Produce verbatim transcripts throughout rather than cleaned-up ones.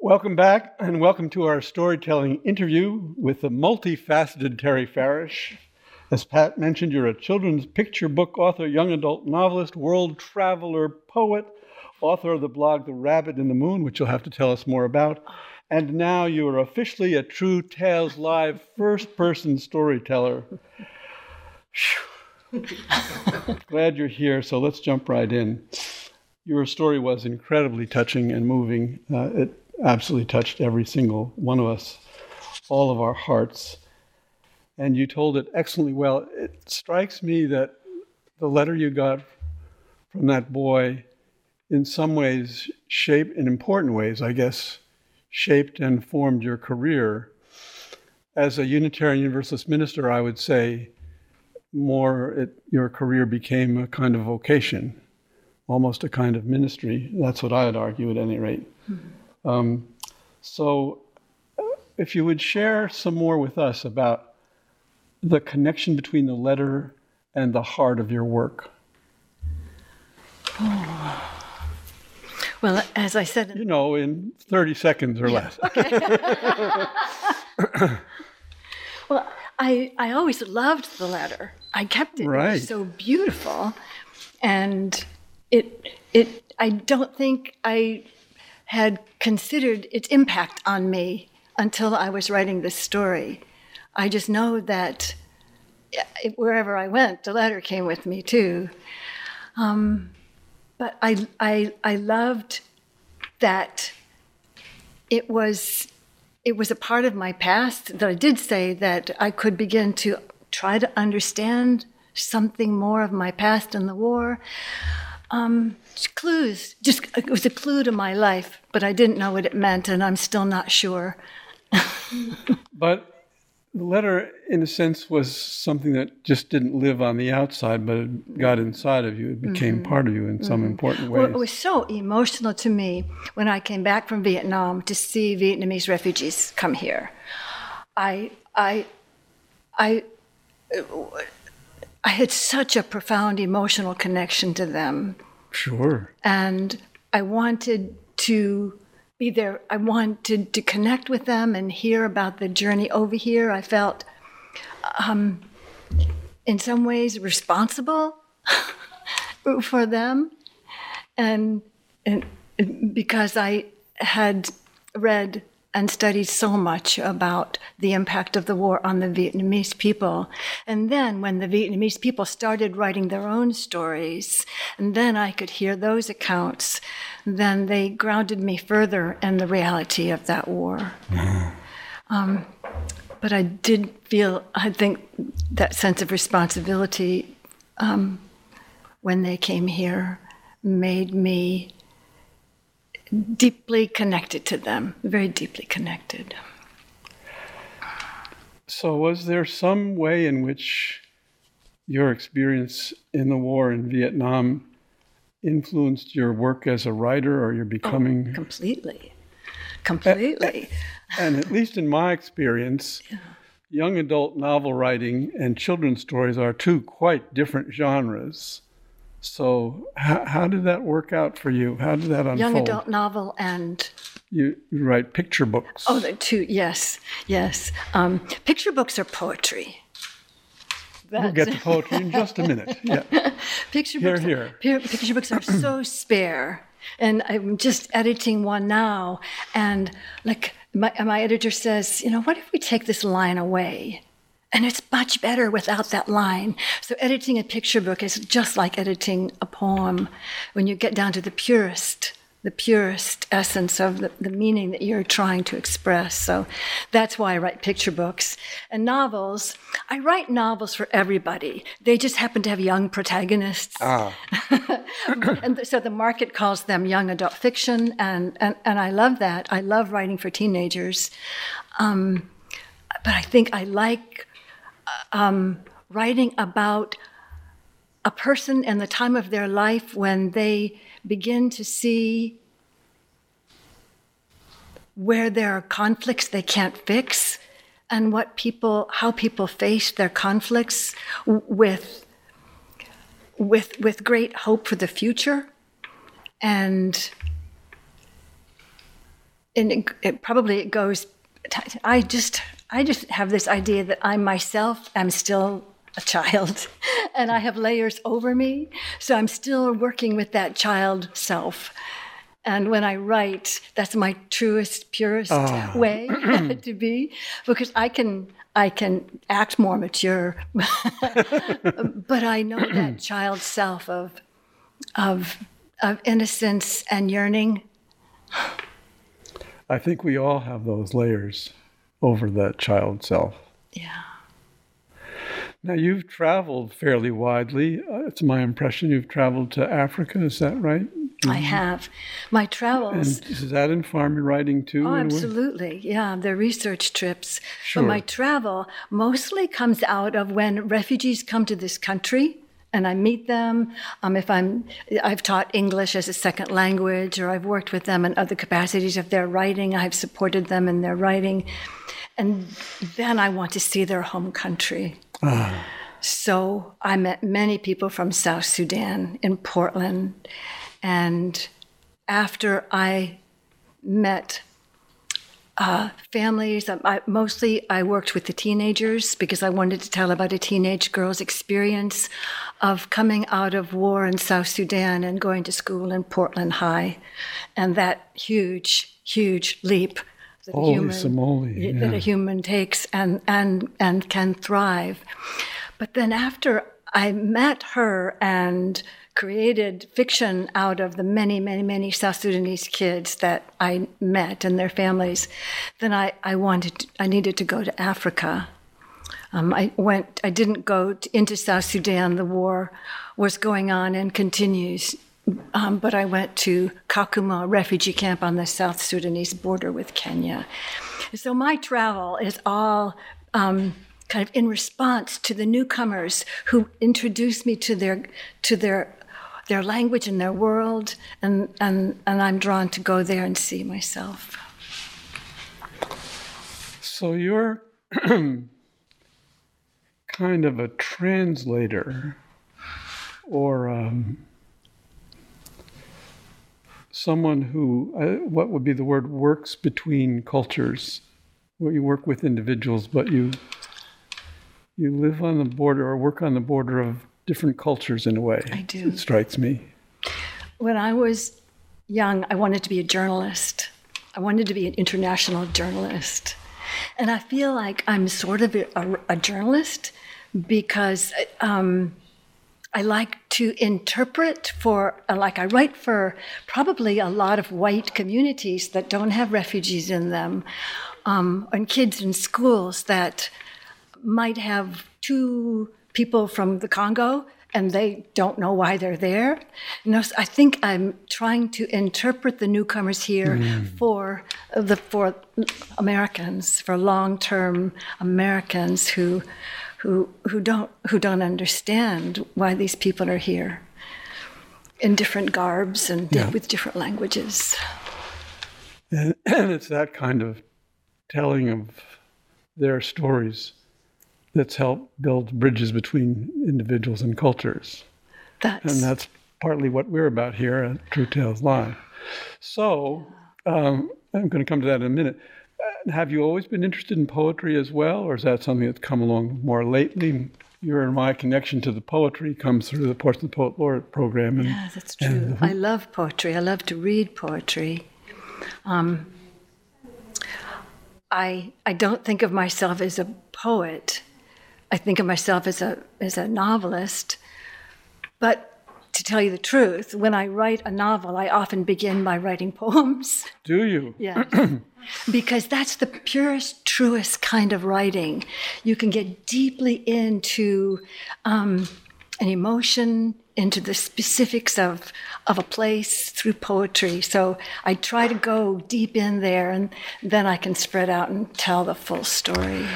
Welcome back, and welcome to our storytelling interview with the multifaceted Terry Farish. As Pat mentioned, you're a children's picture book author, young adult novelist, world traveler, poet, author of the blog The Rabbit in the Moon, which you'll have to tell us more about. And now you are officially a True Tales Live first-person storyteller. Glad you're here, so let's jump right in. Your story was incredibly touching and moving. Uh, it absolutely touched every single one of us, all of our hearts. And you told it excellently well. It strikes me that the letter you got from that boy in some ways shaped, in important ways, I guess, shaped and formed your career. As a Unitarian Universalist minister, I would say more it, your career became a kind of vocation, almost a kind of ministry. That's what I would argue at any rate. Mm-hmm. Um, so if you would share some more with us about the connection between the letter and the heart of your work. Oh. Well, as I said... You know, in thirty seconds or less. Okay. Well, I I always loved the letter. I kept it. Right. It was so beautiful. And it it I don't think I had considered its impact on me until I was writing this story. I just know that wherever I went, the letter came with me too. Um, but I, I, I loved that it was, it was a part of my past that I did say that I could begin to try to understand something more of my past and the war. Um, clues, just it was a clue to my life, but I didn't know what it meant, and I'm still not sure. But the letter, in a sense, was something that just didn't live on the outside, but it got inside of you. It became mm-hmm. part of you in some mm-hmm. important ways. Well, it was so emotional to me when I came back from Vietnam to see Vietnamese refugees come here. I, I, I, I had such a profound emotional connection to them. Sure. And I wanted to be there. I wanted to connect with them and hear about the journey over here. I felt, um, in some ways, responsible for them, and, and because I had read and studied so much about the impact of the war on the Vietnamese people. And then when the Vietnamese people started writing their own stories, and then I could hear those accounts, then they grounded me further in the reality of that war. Mm-hmm. Um, but I did feel, I think, that sense of responsibility um, when they came here made me deeply connected to them, very deeply connected. So was there some way in which your experience in the war in Vietnam influenced your work as a writer or your becoming? Oh, completely, completely. And, and at least in my experience, yeah. young adult novel writing and children's stories are two quite different genres. So how, how did that work out for you? How did that unfold? Young adult novel and... You, you write picture books. Oh, the two, yes, yes. Um, picture books are poetry. That's... We'll get to poetry in just a minute. Yeah. Picture here, books, here. Are, picture books are so spare. And I'm just editing one now. And like my, my editor says, you know, what if we take this line away? And it's much better without that line. So editing a picture book is just like editing a poem. When you get down to the purest, the purest essence of the, the meaning that you're trying to express. So that's why I write picture books. And novels, I write novels for everybody. They just happen to have young protagonists. Ah. And so the market calls them young adult fiction, and, and, and I love that. I love writing for teenagers. Um, but I think I like... Um, writing about a person and the time of their life when they begin to see where there are conflicts they can't fix and what people, how people face their conflicts with, with, with great hope for the future. And and it, it probably it goes. I just I just have this idea that I myself am still a child, and I have layers over me, so I'm still working with that child self. And when I write, that's my truest, purest oh. way to be, because I can I can act more mature, but I know that child self of of of innocence and yearning. I think we all have those layers over that child self. Yeah. Now, you've traveled fairly widely. Uh, it's my impression you've traveled to Africa. Is that right? Mm-hmm. I have. My travels. And does that inform your writing too? Oh, absolutely. Yeah, they're research trips. Sure. But my travel mostly comes out of when refugees come to this country. And I meet them. Um, if I'm, I've taught English as a second language, or I've worked with them in other capacities of their writing. I've supported them in their writing, and then I want to see their home country. Ah. So I met many people from South Sudan in Portland, and after I met uh, families, I, mostly I worked with the teenagers because I wanted to tell about a teenage girl's experience of coming out of war in South Sudan and going to school in Portland High, and that huge, huge leap that Holy a human Somali, yeah. that a human takes and and and can thrive. But then after I met her and created fiction out of the many, many, many South Sudanese kids that I met and their families, then I, I wanted, to, I needed to go to Africa. Um, I went, I didn't go to, into South Sudan. The war was going on and continues. Um, but I went to Kakuma, a refugee camp on the South Sudanese border with Kenya. So my travel is all um, kind of in response to the newcomers who introduced me to their to their their language and their world, and and, and I'm drawn to go there and see myself. So you're kind of a translator, or um, someone who, uh, what would be the word, works between cultures, where you work with individuals, but you you live on the border or work on the border of different cultures in a way. I do. It strikes me. When I was young, I wanted to be a journalist. I wanted to be an international journalist. And I feel like I'm sort of a, a, a journalist because um, I like to interpret for, like I write for probably a lot of white communities that don't have refugees in them, um, and kids in schools that might have two people from the Congo and they don't know why they're there. You know, so I think I'm trying to interpret the newcomers here mm. for the for Americans, for long-term Americans who who who don't who don't understand why these people are here in different garbs and yeah. with different languages. And, and it's that kind of telling of their stories that's helped build bridges between individuals and cultures. That's... And that's partly what we're about here at True Tales Live. So um, I'm going to come to that in a minute. Uh, have you always been interested in poetry as well, or is that something that's come along more lately? Your and my connection to the poetry comes through the Portland Poet Laureate program. And, yeah, that's true. And, uh, I love poetry. I love to read poetry. Um, I I don't think of myself as a poet. I think of myself as a as a novelist, but to tell you the truth, when I write a novel, I often begin by writing poems. Do you? Yeah. Because that's the purest, truest kind of writing. You can get deeply into um, an emotion, into the specifics of of a place through poetry. So I try to go deep in there, and then I can spread out and tell the full story.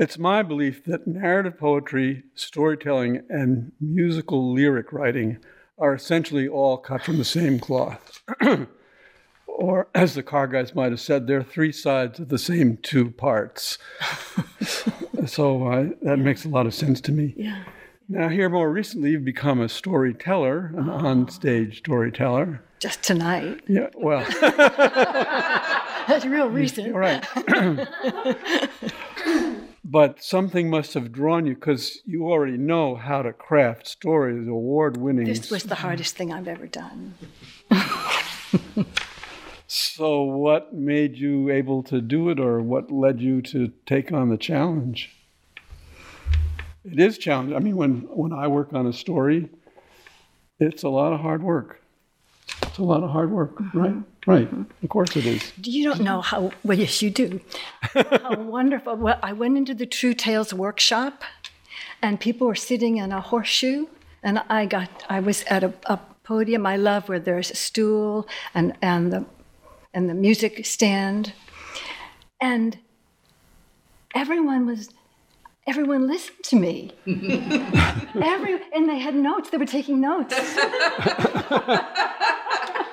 It's my belief that narrative poetry, storytelling, and musical lyric writing are essentially all cut from the same cloth. Or, as the car guys might have said, they're three sides of the same two parts. So uh, that yeah. makes a lot of sense to me. Yeah. Now, here more recently, you've become a storyteller, an oh. on-stage storyteller. Just tonight. Yeah, well. That's real recent. Right. But something must have drawn you, because you already know how to craft stories, award-winning. This was the hardest thing I've ever done. So what made you able to do it, or what led you to take on the challenge? It is challenging. I mean, when, when I work on a story, it's a lot of hard work. It's a lot of hard work, mm-hmm. right? Right. Mm-hmm. Of course it is. You don't know how, well, yes, you do. How wonderful. Well, I went into the True Tales workshop, and people were sitting in a horseshoe, and I got, I was at a, a podium I love where there's a stool and, and the and the music stand, and everyone was, everyone listened to me. Every, and they had notes, they were taking notes.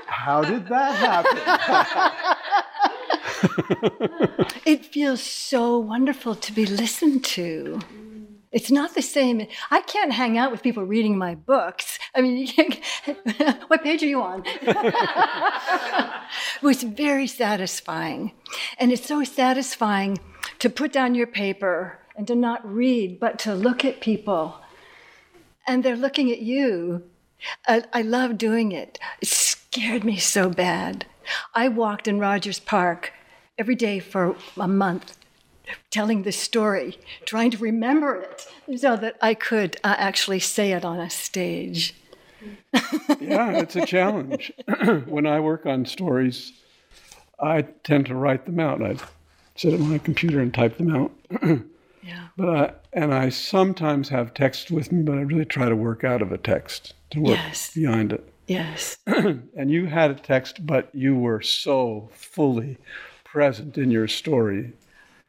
How did that happen? It feels so wonderful to be listened to. It's not the same. I can't hang out with people reading my books. I mean, you can't, what page are you on? It was very satisfying. And it's so satisfying to put down your paper and to not read, but to look at people. And they're looking at you. I, I love doing it. It scared me so bad. I walked in Rogers Park every day for a month, telling the story, trying to remember it so that I could uh, actually say it on a stage. Yeah, it's a challenge. When I work on stories, I tend to write them out. I sit at my computer and type them out. Yeah. But I, and I sometimes have text with me, but I really try to work out of a text, to work yes. behind it. Yes. And you had a text, but you were so fully present in your story.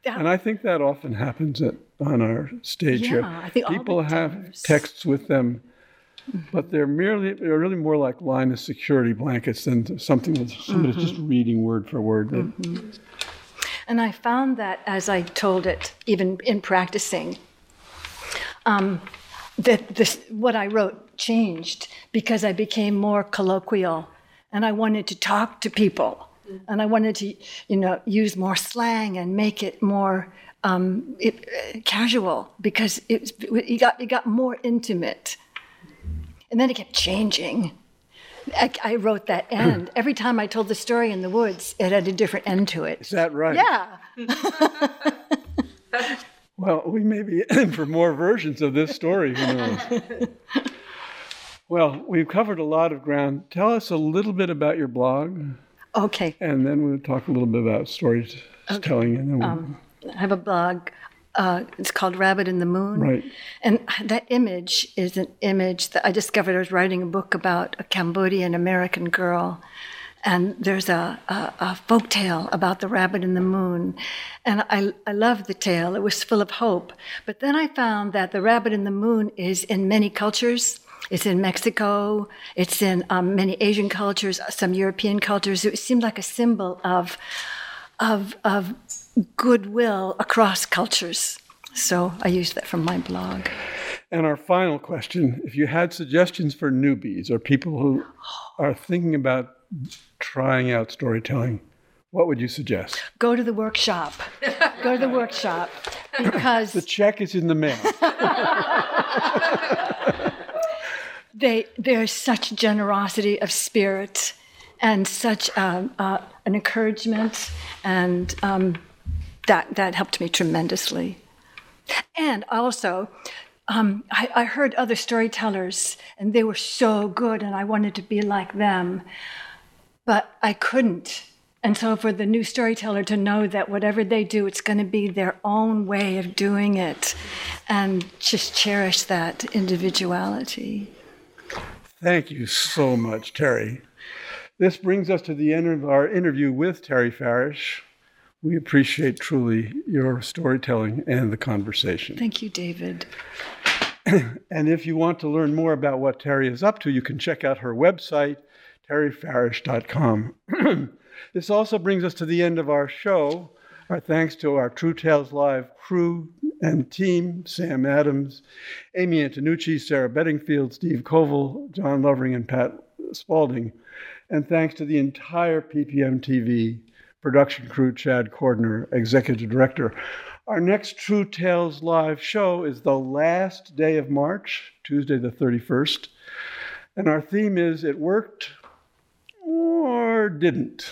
And I think that often happens at, on our stage yeah, here. I think people all have texts with them, but they're merely they're really more like line of security blankets than something that's mm-hmm. just reading word for word. Mm-hmm. And I found that as I told it, even in practicing, um, that this, what I wrote changed because I became more colloquial, and I wanted to talk to people. And I wanted to, you know, use more slang and make it more um, it, uh, casual, because it, it got it got more intimate. And then it kept changing. I, I wrote that end. Every time I told the story in the woods, it had a different end to it. Is that right? Yeah. Well, we may be in for more versions of this story. Who knows? Well, we've covered a lot of ground. Tell us a little bit about your blog. Okay. And then we'll talk a little bit about storytelling. Okay. And then we'll... um, I have a blog. Uh, it's called Rabbit in the Moon. Right. And that image is an image that I discovered. I was writing a book about a Cambodian-American girl. And there's a, a, a folk tale about the rabbit in the moon. And I, I loved the tale. It was full of hope. But then I found that the rabbit in the moon is in many cultures. It's in Mexico, it's in um, many Asian cultures, some European cultures. It seemed like a symbol of, of, of goodwill across cultures. So I used that from my blog. And our final question, if you had suggestions for newbies or people who are thinking about trying out storytelling, what would you suggest? Go to the workshop. Go to the workshop, because... The check is in the mail. They, there's such generosity of spirit and such um, uh, an encouragement, and um, that that helped me tremendously. And also, um, I, I heard other storytellers, and they were so good, and I wanted to be like them, but I couldn't. And so for the new storyteller to know that whatever they do, it's going to be their own way of doing it, and just cherish that individuality. Thank you so much, Terry. This brings us to the end of our interview with Terry Farish. We appreciate truly your storytelling and the conversation. Thank you, David. And if you want to learn more about what Terry is up to, you can check out her website, Terry Farish dot com. This also brings us to the end of our show. Our thanks to our True Tales Live crew and team, Sam Adams, Amy Antonucci, Sarah Bedingfield, Steve Koval, John Lovering, and Pat Spaulding. And thanks to the entire P P M T V production crew Chad Cordner, executive director. Our next True Tales Live show is the last day of March, Tuesday the thirty-first. And our theme is It Worked or Didn't.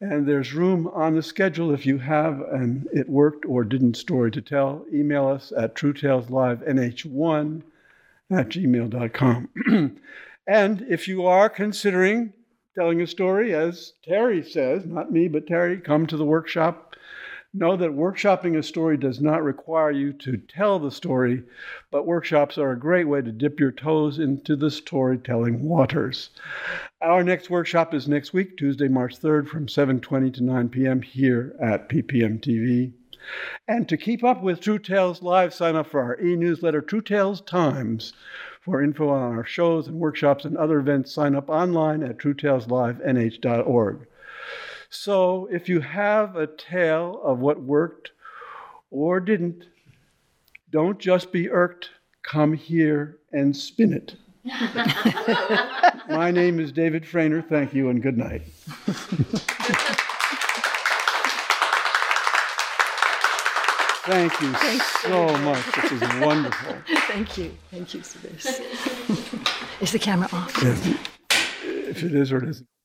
And there's room on the schedule if you have an It Worked or Didn't story to tell. Email us at True Tales Live N H one at gmail dot com. And if you are considering telling a story, as Terry says, not me, but Terry, come to the workshop. Know that workshopping a story does not require you to tell the story, but workshops are a great way to dip your toes into the storytelling waters. Our next workshop is next week, Tuesday, March third, from seven twenty to nine p.m. here at P P M T V. And to keep up with True Tales Live, sign up for our e-newsletter, True Tales Times. For info on our shows and workshops and other events, sign up online at True Tales Live N H dot org. So if you have a tale of what worked or didn't, don't just be irked. Come here and spin it. My name is David Frainer. Thank you and good night. Thank you Thanks, so David. much. This is wonderful. Thank you. Thank you for this. Is the camera off? Yes. If it is or it isn't.